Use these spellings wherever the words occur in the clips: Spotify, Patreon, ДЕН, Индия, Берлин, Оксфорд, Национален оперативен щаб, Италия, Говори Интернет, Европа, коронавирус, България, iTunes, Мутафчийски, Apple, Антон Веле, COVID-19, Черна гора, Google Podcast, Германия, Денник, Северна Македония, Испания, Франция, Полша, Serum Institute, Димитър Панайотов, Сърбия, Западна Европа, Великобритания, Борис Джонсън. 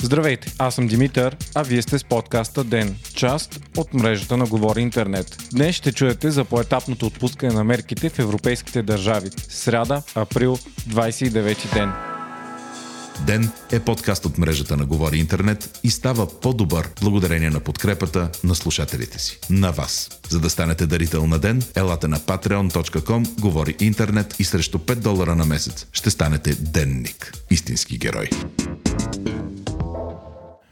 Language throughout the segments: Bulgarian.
Здравейте, аз съм Димитър, а вие сте с подкаста ДЕН, част от мрежата на Говори Интернет. Днес ще чуете за поетапното отпускане на мерките в европейските държави. Сряда, април, 29 ден. ДЕН е подкаст от мрежата на Говори Интернет и става по-добър благодарение на подкрепата на слушателите си. На вас. За да станете дарител на ДЕН, елате на patreon.com, Говори Интернет и срещу $5 на месец ще станете денник. Истински герой.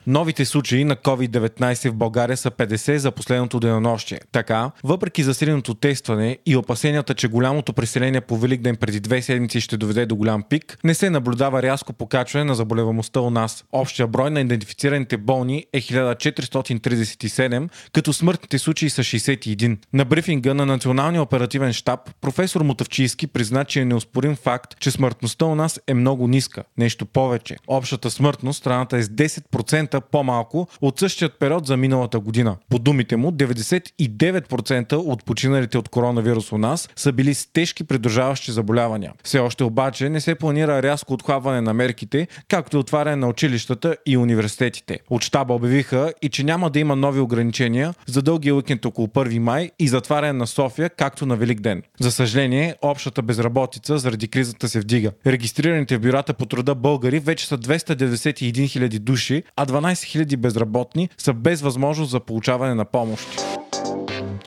Новите случаи на COVID-19 в България са 50 за последното денонощие. Така, въпреки засиленото тестване и опасенията, че голямото преселение по Великден преди 2 седмици ще доведе до голям пик, не се наблюдава рязко покачване на заболеваемостта у нас. Общия брой на идентифицираните болни е 1437, като смъртните случаи са 61. На брифинга на Националния оперативен щаб професор Мутафчийски призна, че е неоспорим факт, че смъртността у нас е много ниска. Нещо повече. Общата смъртност в страната е с 10% по-малко от същият период за миналата година. По думите му, 99% от починалите от коронавирус у нас са били с тежки придружаващи заболявания. Все още обаче не се планира рязко отхлабване на мерките, както и отваряне на училищата и университетите. От щаба обявиха и че няма да има нови ограничения за дългия уикенд около 1 май и затваряне на София, както на Великден. За съжаление, общата безработица заради кризата се вдига. Регистрираните в бюрата по труда българи вече са 291 000 души, а 12 000 безработни са без възможност за получаване на помощ.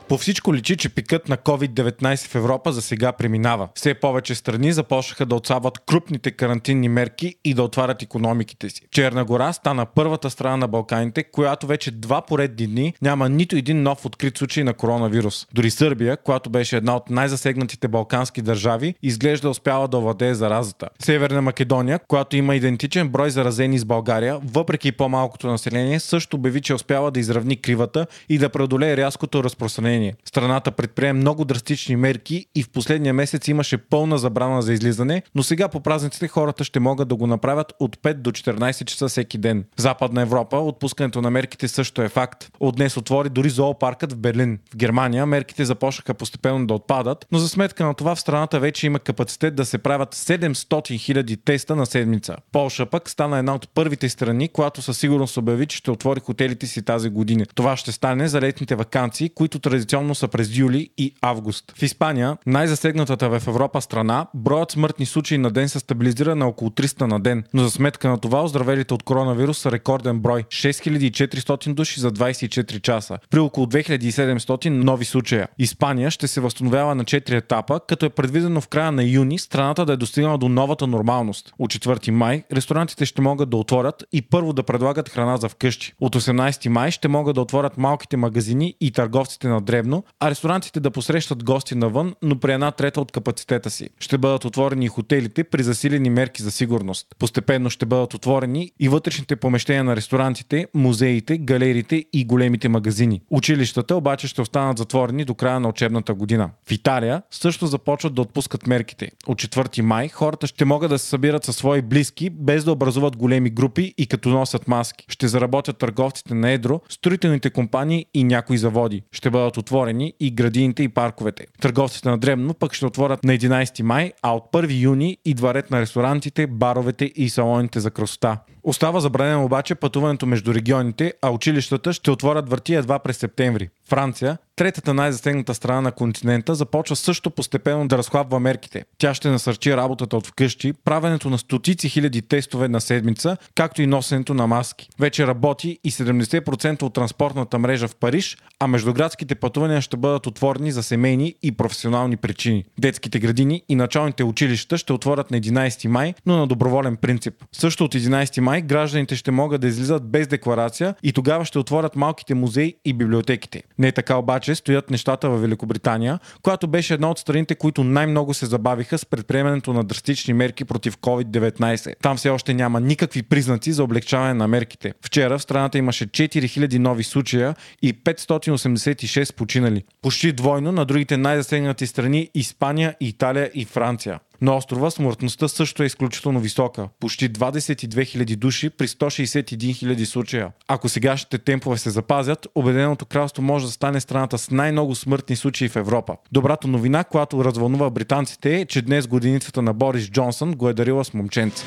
По всичко личи, че пикът на COVID-19 в Европа за сега преминава. Все повече страни започнаха да отслабват крупните карантинни мерки и да отварят икономиките си. Черна гора стана първата страна на Балканите, която вече 2 поредни дни няма нито един нов открит случай на коронавирус. Дори Сърбия, която беше една от най-засегнатите балкански държави, изглежда успяла да овладее заразата. Северна Македония, която има идентичен брой заразени с България, въпреки по-малкото население, също обяви, че успяла да изравни кривата и да преодолее рязкото разпространение. Страната предприе много драстични мерки и в последния месец имаше пълна забрана за излизане, но сега по празниците хората ще могат да го направят от 5 до 14 часа всеки ден. В Западна Европа отпускането на мерките също е факт. От днес отвори дори зоопаркът в Берлин. В Германия мерките започнаха постепенно да отпадат, но за сметка на това в страната вече има капацитет да се правят 700 000 теста на седмица. Полша пък стана една от първите страни, която със сигурност обяви, че ще отвори хотелите си тази година. Това ще стане за летните ваканции, които традиционно са през юли и август. В Испания, най-засегнатата в Европа страна, броят смъртни случаи на ден се стабилизира на около 300 на ден, но за сметка на това оздравелите от коронавирус са рекорден брой – 6400 души за 24 часа, при около 2700 нови случая. Испания ще се възстановява на 4 етапа, като е предвидено в края на юни страната да е достигнала до новата нормалност. От 4 май ресторантите ще могат да отворят и първо да предлагат храна за вкъщи. От 18 май ще могат да отворят малките магазини и търговците на дребно, а ресторантите да посрещат гости навън, но при 1/3 от капацитета си. Ще бъдат отворени и хотелите при засилени мерки за сигурност. Постепенно ще бъдат отворени и вътрешните помещения на ресторантите, музеите, галериите и големите магазини. Училищата обаче ще останат затворени до края на учебната година. В Италия също започват да отпускат мерките. От 4 май хората ще могат да се събират със свои близки, без да образуват големи групи и като носят маски. Ще заработят търговците на едро, строителните компании и някои заводи. Ще бъдат отворени и градините и парковете. Търговците на дребно пък ще отворят на 11 май, а от 1 юни идва ред на ресторантите, баровете и салоните за красота. Остава забранено обаче пътуването между регионите, а училищата ще отворят врати едва през септември. Франция, третата най-засегната страна на континента, започва също постепенно да разхлабва мерките. Тя ще насърчи работата от вкъщи, правенето на стотици хиляди тестове на седмица, както и носенето на маски. Вече работи и 70% от транспортната мрежа в Париж, а междуградските пътувания ще бъдат отворени за семейни и професионални причини. Детските градини и началните училища ще отворят на 11 май, но на доброволен принцип. Също от 11 май гражданите ще могат да излизат без декларация и тогава ще отворят малките музеи и библиотеките. Не така обаче стоят нещата във Великобритания, която беше една от страните, които най-много се забавиха с предприемането на драстични мерки против COVID-19. Там все още няма никакви признаци за облекчаване на мерките. Вчера в страната имаше 4000 нови случая и 586 починали. Почти двойно на другите най-засегнати страни Испания, Италия и Франция. На острова смъртността също е изключително висока – почти 22 000 души при 161 000 случая. Ако сегашните темпове се запазят, Обединеното кралство може да стане страната с най-много смъртни случаи в Европа. Добрата новина, която развълнува британците е, че днес годиницата на Борис Джонсън го е дарила с момченце.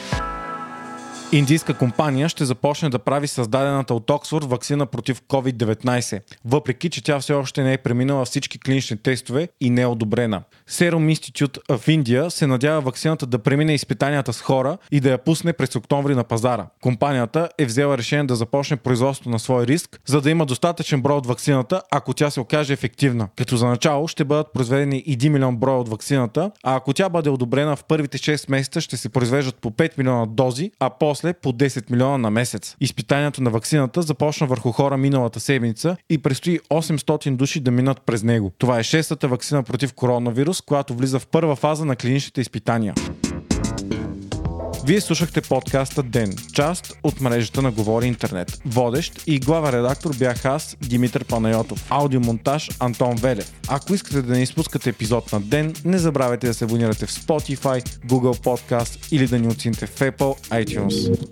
Индийска компания ще започне да прави създадената от Оксфорд ваксина против COVID-19, въпреки че тя все още не е преминала всички клинични тестове и не е одобрена. Serum Institute в Индия се надява ваксината да премине изпитанията с хора и да я пусне през октомври на пазара. Компанията е взела решение да започне производството на свой риск, за да има достатъчен брой от ваксината, ако тя се окаже ефективна. Като за начало ще бъдат произведени 1 милион броя от ваксината, а ако тя бъде одобрена в първите 6 месеца ще се произвеждат по 5 милиона дози, а после по 10 милиона на месец. Изпитанието на ваксината започна върху хора миналата седмица и предстои 800 души да минат през него. Това е 6-та ваксина против коронавирус, която влиза в първа фаза на клиничните изпитания. Вие слушахте подкаста ДЕН, част от мрежата на Говори Интернет. Водещ и главен редактор бях аз, Димитър Панайотов. Аудиомонтаж Антон Веле. Ако искате да не изпускате епизод на ДЕН, не забравяйте да се абонирате в Spotify, Google Podcast или да ни оцените в Apple, iTunes.